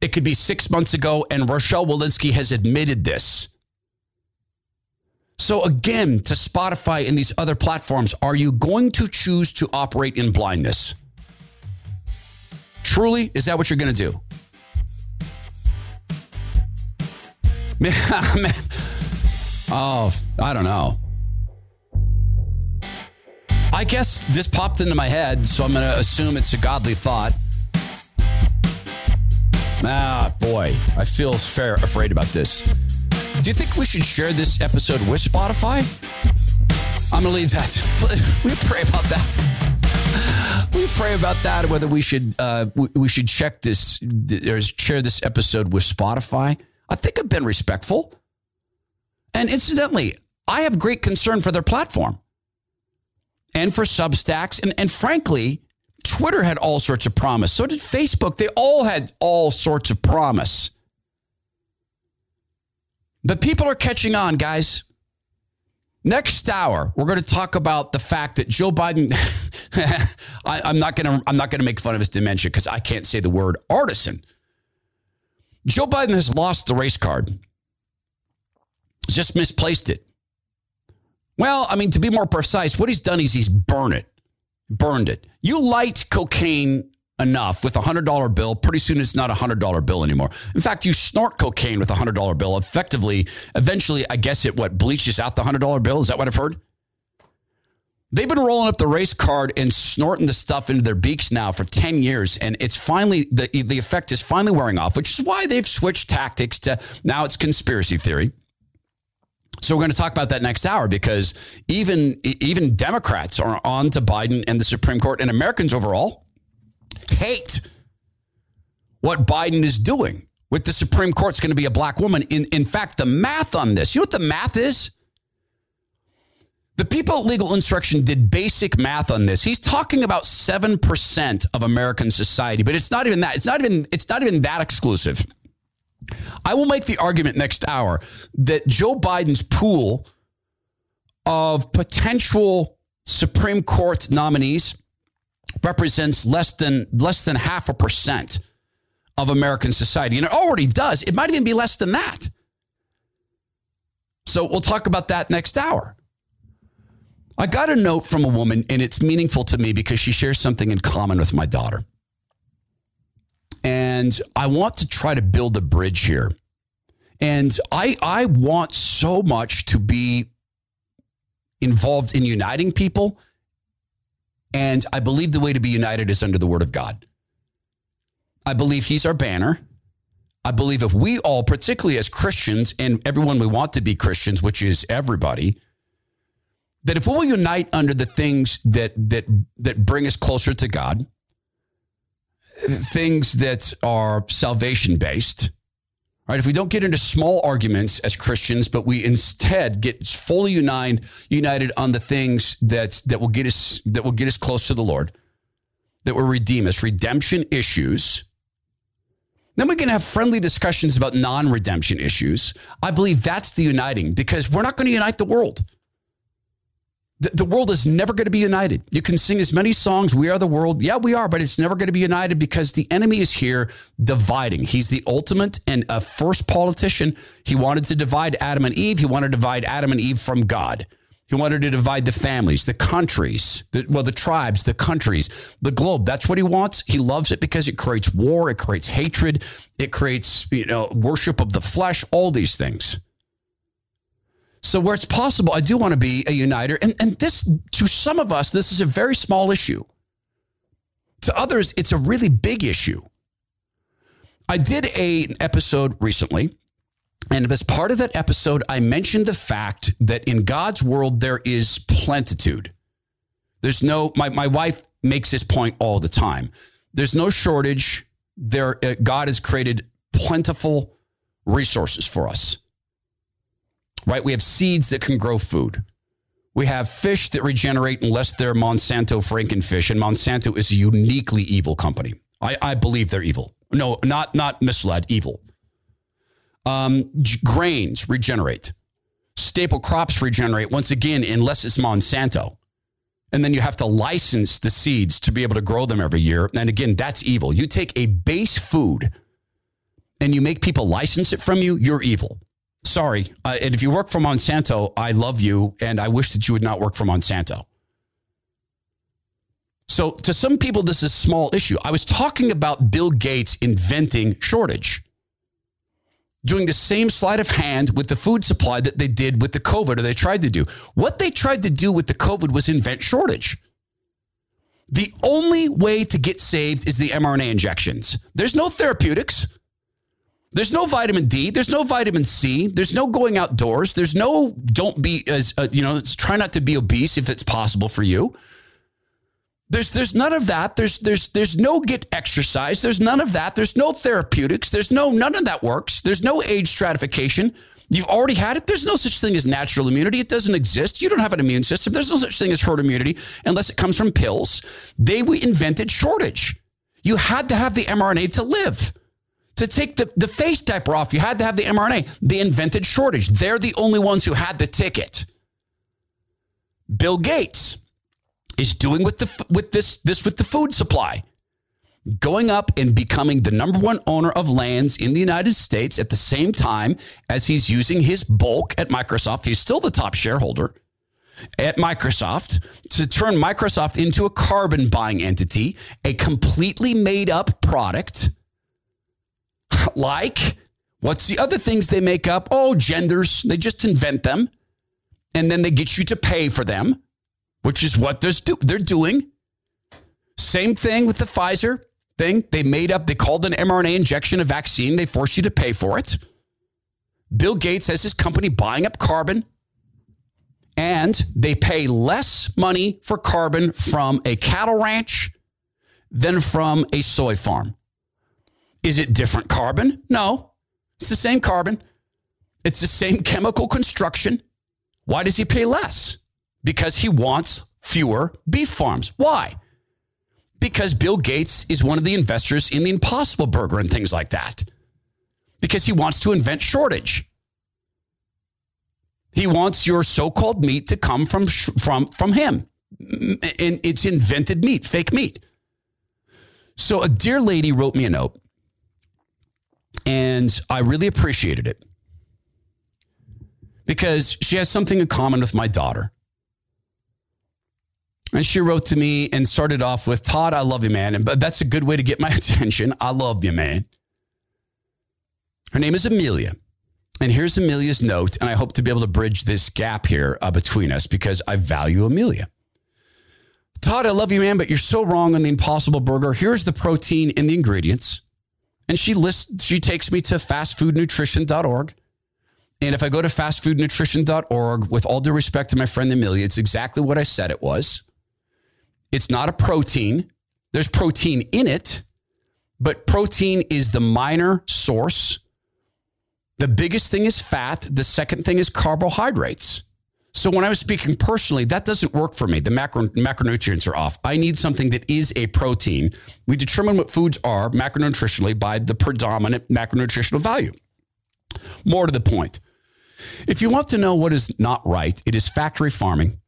It could be 6 months ago, and Rochelle Walensky has admitted this. So again, to Spotify and these other platforms, are you going to choose to operate in blindness? Truly, is that what you're going to do? Oh, I don't know. I guess this popped into my head, so I'm going to assume it's a godly thought. Ah, boy, I feel afraid about this. Do you think we should share this episode with Spotify? I'm going to leave that. We pray about that. We pray about that, whether we should check this or share this episode with Spotify. I think I've been respectful. And incidentally, I have great concern for their platform and for Substacks. And frankly, Twitter had all sorts of promise. So did Facebook. They all had all sorts of promise. But people are catching on, guys. Next hour, we're going to talk about the fact that Joe Biden. I'm not going to make fun of his dementia because I can't say the word artisan. Joe Biden has lost the race card. Just misplaced it. Well, I mean, to be more precise, what he's done is he's burned it. You light cocaine enough with $100 bill. Pretty soon it's not $100 bill anymore. In fact, you snort cocaine with $100 bill effectively. Eventually, I guess it bleaches out the $100 bill. Is that what I've heard? They've been rolling up the race card and snorting the stuff into their beaks now for 10 years. And it's finally, the effect is finally wearing off, which is why they've switched tactics to now it's conspiracy theory. So we're going to talk about that next hour because even Democrats are on to Biden and the Supreme Court, and Americans overall hate what Biden is doing with the Supreme Court's going to be a black woman. In fact, the math on this, you know what the math is? The people at Legal Insurrection did basic math on this. He's talking about 7% of American society, but it's not even that. It's not even that exclusive. I will make the argument next hour that Joe Biden's pool of potential Supreme Court nominees represents less than 0.5% of American society. And it already does. It might even be less than that. So we'll talk about that next hour. I got a note from a woman, and it's meaningful to me because she shares something in common with my daughter. And I want to try to build a bridge here. And I want so much to be involved in uniting people. And I believe the way to be united is under the word of God. I believe he's our banner. I believe if we all, particularly as Christians and everyone we want to be Christians, which is everybody, that if we will unite under the things that bring us closer to God, things that are salvation based, right? If we don't get into small arguments as Christians, but we instead get fully united on the things that will get us close to the Lord, that will redeem us, redemption issues. Then we can have friendly discussions about non-redemption issues. I believe that's the uniting, because we're not going to unite the world. The world is never going to be united. You can sing as many songs, we are the world. Yeah, we are, but it's never going to be united because the enemy is here dividing. He's the ultimate and a first politician. He wanted to divide Adam and Eve. He wanted to divide Adam and Eve from God. He wanted to divide the families, the countries, the tribes, the countries, the globe. That's what he wants. He loves it because it creates war. It creates hatred. It creates, worship of the flesh, all these things. So where it's possible, I do want to be a uniter. And this, to some of us, this is a very small issue. To others, it's a really big issue. I did an episode recently, and as part of that episode, I mentioned the fact that in God's world, there is plenitude. There's no, my wife makes this point all the time. There's no shortage. God has created plentiful resources for us. Right? We have seeds that can grow food. We have fish that regenerate unless they're Monsanto Frankenfish, and Monsanto is a uniquely evil company. I believe they're evil. No, not misled, evil. Grains regenerate. Staple crops regenerate, once again, unless it's Monsanto. And then you have to license the seeds to be able to grow them every year. And again, that's evil. You take a base food and you make people license it from you, you're evil. Sorry. And if you work for Monsanto, I love you. And I wish that you would not work for Monsanto. So to some people, this is a small issue. I was talking about Bill Gates inventing shortage, doing the same sleight of hand with the food supply that they did with the COVID, or they tried to do. What they tried to do with the COVID was invent shortage. The only way to get saved is the mRNA injections. There's no therapeutics. There's no vitamin D. There's no vitamin C. There's no going outdoors. There's no, don't be as, try not to be obese if it's possible for you. There's none of that. There's no get exercise. There's none of that. There's no therapeutics. There's none of that works. There's no age stratification. You've already had it. There's no such thing as natural immunity. It doesn't exist. You don't have an immune system. There's no such thing as herd immunity unless it comes from pills. We invented shortage. You had to have the mRNA to live. To take the face diaper off, you had to have the mRNA. They invented shortage. They're the only ones who had the ticket. Bill Gates is doing with the food supply, going up and becoming the number one owner of lands in the United States at the same time as he's using his bulk at Microsoft. He's still the top shareholder at Microsoft to turn Microsoft into a carbon buying entity, a completely made up product. Like, what's the other things they make up? Oh, genders. They just invent them. And then they get you to pay for them, which is what they're doing. Same thing with the Pfizer thing. They made up, they called an mRNA injection a vaccine. They force you to pay for it. Bill Gates has his company buying up carbon. And they pay less money for carbon from a cattle ranch than from a soy farm. Is it different carbon? No, it's the same carbon. It's the same chemical construction. Why does he pay less? Because he wants fewer beef farms. Why? Because Bill Gates is one of the investors in the Impossible Burger and things like that. Because he wants to invent shortage. He wants your so-called meat to come from him. And it's invented meat, fake meat. So a dear lady wrote me a note. And I really appreciated it because she has something in common with my daughter. And she wrote to me and started off with, Todd, I love you, man. And that's a good way to get my attention. I love you, man. Her name is Amelia. And here's Amelia's note. And I hope to be able to bridge this gap here between us because I value Amelia. Todd, I love you, man, but you're so wrong on the Impossible Burger. Here's the protein and the ingredients. And she takes me to fastfoodnutrition.org. And if I go to fastfoodnutrition.org, with all due respect to my friend Amelia, it's exactly what I said it was. It's not a protein. There's protein in it, but protein is the minor source. The biggest thing is fat. The second thing is carbohydrates. So when I was speaking personally, that doesn't work for me. The macronutrients are off. I need something that is a protein. We determine what foods are macronutritionally by the predominant macronutritional value. More to the point, if you want to know what is not right, it is factory farming.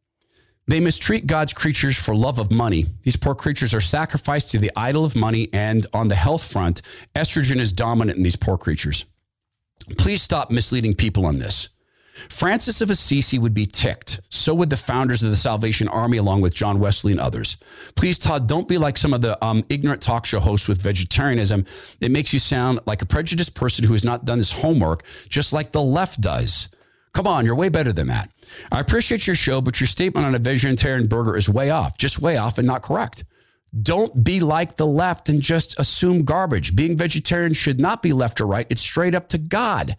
They mistreat God's creatures for love of money. These poor creatures are sacrificed to the idol of money. And on the health front, estrogen is dominant in these poor creatures. Please stop misleading people on this. Francis of Assisi would be ticked. So would the founders of the Salvation Army, along with John Wesley and others. Please, Todd, don't be like some of the ignorant talk show hosts with vegetarianism. It makes you sound like a prejudiced person who has not done his homework, just like the left does. Come on, you're way better than that. I appreciate your show, but your statement on a vegetarian burger is way off, just way off and not correct. Don't be like the left and just assume garbage. Being vegetarian should not be left or right. It's straight up to God.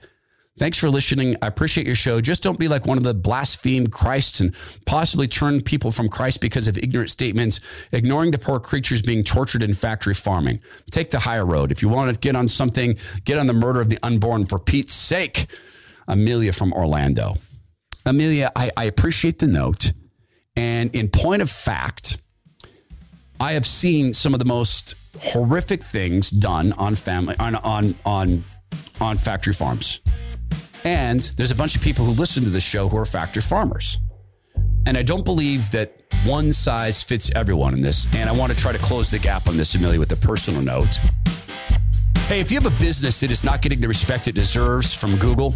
Thanks for listening. I appreciate your show. Just don't be like one of the blasphemed Christs and possibly turn people from Christ because of ignorant statements, ignoring the poor creatures being tortured in factory farming. Take the higher road. If you want to get on something, get on the murder of the unborn for Pete's sake. Amelia from Orlando. Amelia, I appreciate the note. And in point of fact, I have seen some of the most horrific things done on family on factory farms. And there's a bunch of people who listen to this show who are factory farmers. And I don't believe that one size fits everyone in this. And I want to try to close the gap on this, Amelia, with a personal note. Hey, if you have a business that is not getting the respect it deserves from Google,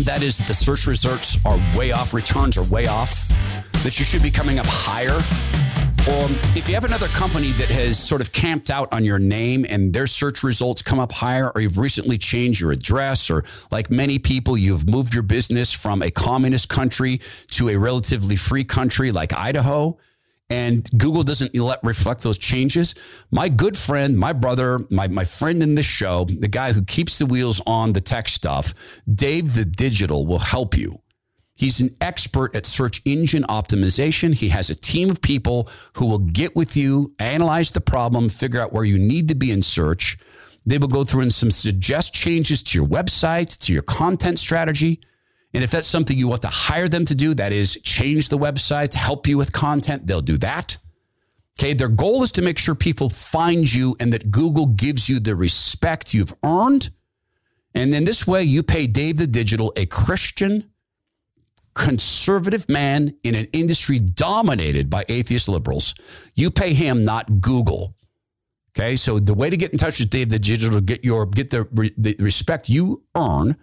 that is, the search results are way off, returns are way off, that you should be coming up higher. Or if you have another company that has sort of camped out on your name and their search results come up higher, or you've recently changed your address, or like many people, you've moved your business from a communist country to a relatively free country like Idaho, and Google doesn't reflect those changes. My good friend, my brother, my friend in this show, the guy who keeps the wheels on the tech stuff, Dave the Digital, will help you. He's an expert at search engine optimization. He has a team of people who will get with you, analyze the problem, figure out where you need to be in search. They will go through and suggest changes to your website, to your content strategy. And if that's something you want to hire them to do, that is change the website to help you with content, they'll do that. Okay, their goal is to make sure people find you and that Google gives you the respect you've earned. And then this way you pay Dave the Digital, a Christian conservative man in an industry dominated by atheist liberals. You pay him, not Google. Okay, so the way to get in touch with Dave the Digital, get the respect you earn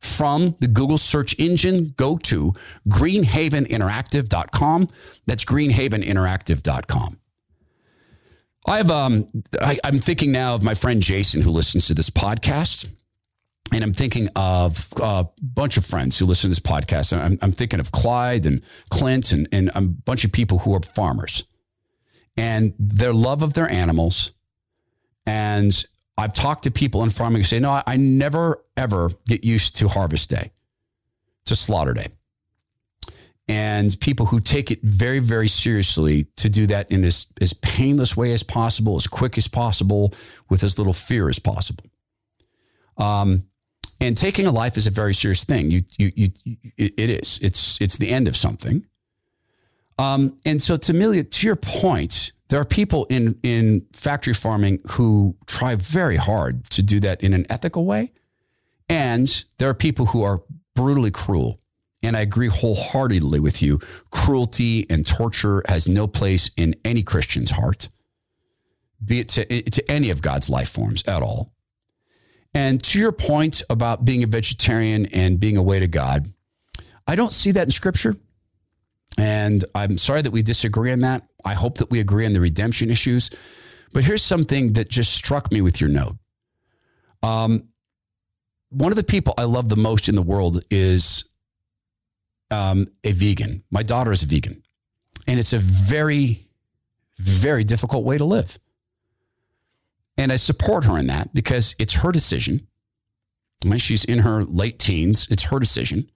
from the Google search engine, go to greenhaveninteractive.com. That's greenhaveninteractive.com. I have I'm thinking now of my friend Jason, who listens to this podcast. And I'm thinking of a bunch of friends who listen to this podcast. I'm thinking of Clyde and Clint and a bunch of people who are farmers and their love of their animals. And I've talked to people in farming who say, no, I never, ever get used to harvest day, to slaughter day. And people who take it very, very seriously to do that in as painless way as possible, as quick as possible, with as little fear as possible. And taking a life is a very serious thing. It is. It's the end of something. And so, Amelia, to your point, there are people in factory farming who try very hard to do that in an ethical way. And there are people who are brutally cruel. And I agree wholeheartedly with you. Cruelty and torture has no place in any Christian's heart, be it to any of God's life forms at all. And to your point about being a vegetarian and being away to God, I don't see that in Scripture. And I'm sorry that we disagree on that. I hope that we agree on the redemption issues. But here's something that just struck me with your note. One of the people I love the most in the world is a vegan. My daughter is a vegan. And it's a very, very difficult way to live. And I support her in that because it's her decision. When she's in her late teens, it's her decision.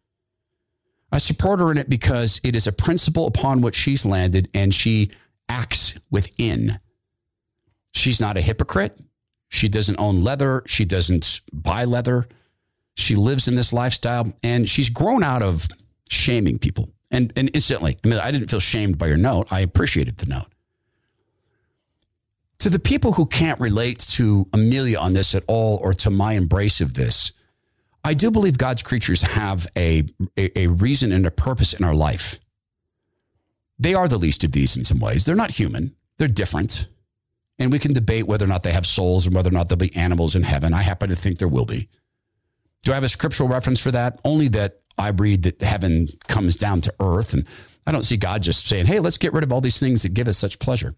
I support her in it because it is a principle upon which she's landed and she acts within. She's not a hypocrite. She doesn't own leather. She doesn't buy leather. She lives in this lifestyle and she's grown out of shaming people. And instantly, I mean, I didn't feel shamed by your note. I appreciated the note. To the people who can't relate to Amelia on this at all, or to my embrace of this, I do believe God's creatures have a reason and a purpose in our life. They are the least of these in some ways. They're not human. They're different. And we can debate whether or not they have souls and whether or not there'll be animals in heaven. I happen to think there will be. Do I have a scriptural reference for that? Only that I read that heaven comes down to earth. And I don't see God just saying, hey, let's get rid of all these things that give us such pleasure.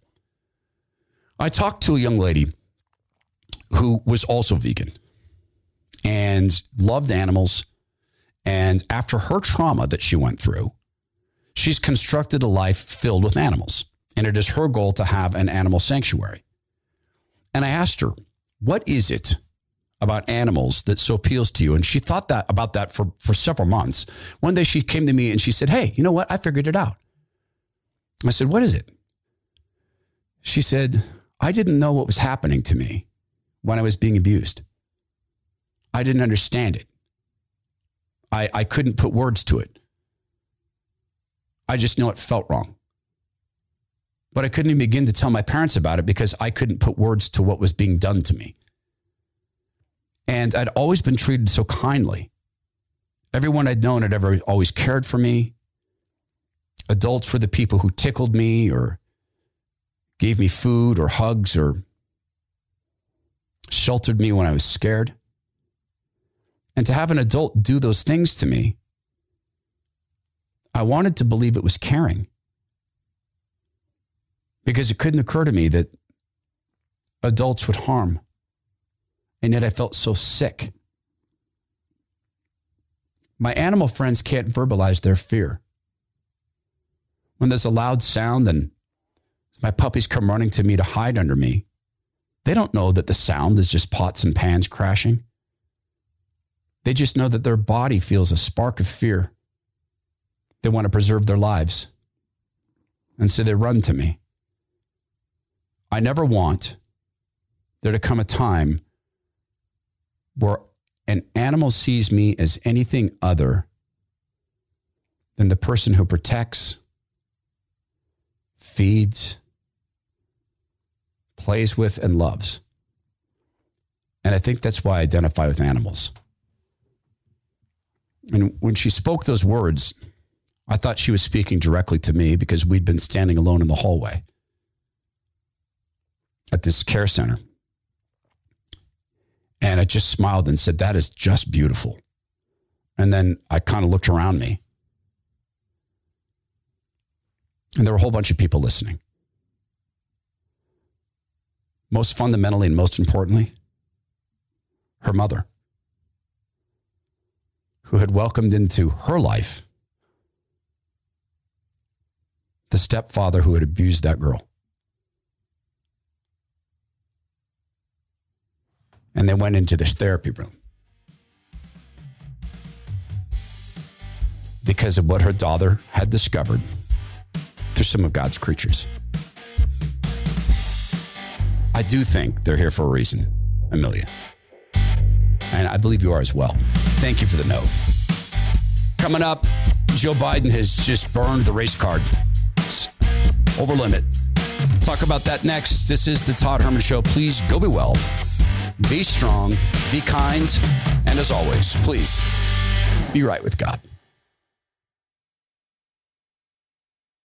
I talked to a young lady who was also vegan and loved animals. And after her trauma that she went through, she's constructed a life filled with animals. And it is her goal to have an animal sanctuary. And I asked her, what is it about animals that so appeals to you? And she thought that about that for several months. One day she came to me and she said, hey, you know what? I figured it out. I said, what is it? She said, I didn't know what was happening to me when I was being abused. I didn't understand it. I couldn't put words to it. I just know it felt wrong. But I couldn't even begin to tell my parents about it because I couldn't put words to what was being done to me. And I'd always been treated so kindly. Everyone I'd known had ever always cared for me. Adults were the people who tickled me or gave me food or hugs or sheltered me when I was scared. And to have an adult do those things to me, I wanted to believe it was caring, because it couldn't occur to me that adults would harm. And yet I felt so sick. My animal friends can't verbalize their fear. When there's a loud sound and my puppies come running to me to hide under me, they don't know that the sound is just pots and pans crashing. They just know that their body feels a spark of fear. They want to preserve their lives. And so they run to me. I never want there to come a time where an animal sees me as anything other than the person who protects, feeds, plays with, and loves. And I think that's why I identify with animals. And when she spoke those words, I thought she was speaking directly to me because we'd been standing alone in the hallway at this care center. And I just smiled and said, that is just beautiful. And then I kind of looked around me. And there were a whole bunch of people listening. Most fundamentally and most importantly, her mother, who had welcomed into her life the stepfather who had abused that girl. And they went into this therapy room because of what her daughter had discovered through some of God's creatures. I do think they're here for a reason, Amelia. And I believe you are as well. Thank you for the note. Coming up, Joe Biden has just burned the race card. It's over limit. Talk about that next. This is the Todd Herman Show. Please go be well. Be strong, be kind, and as always, please be right with God.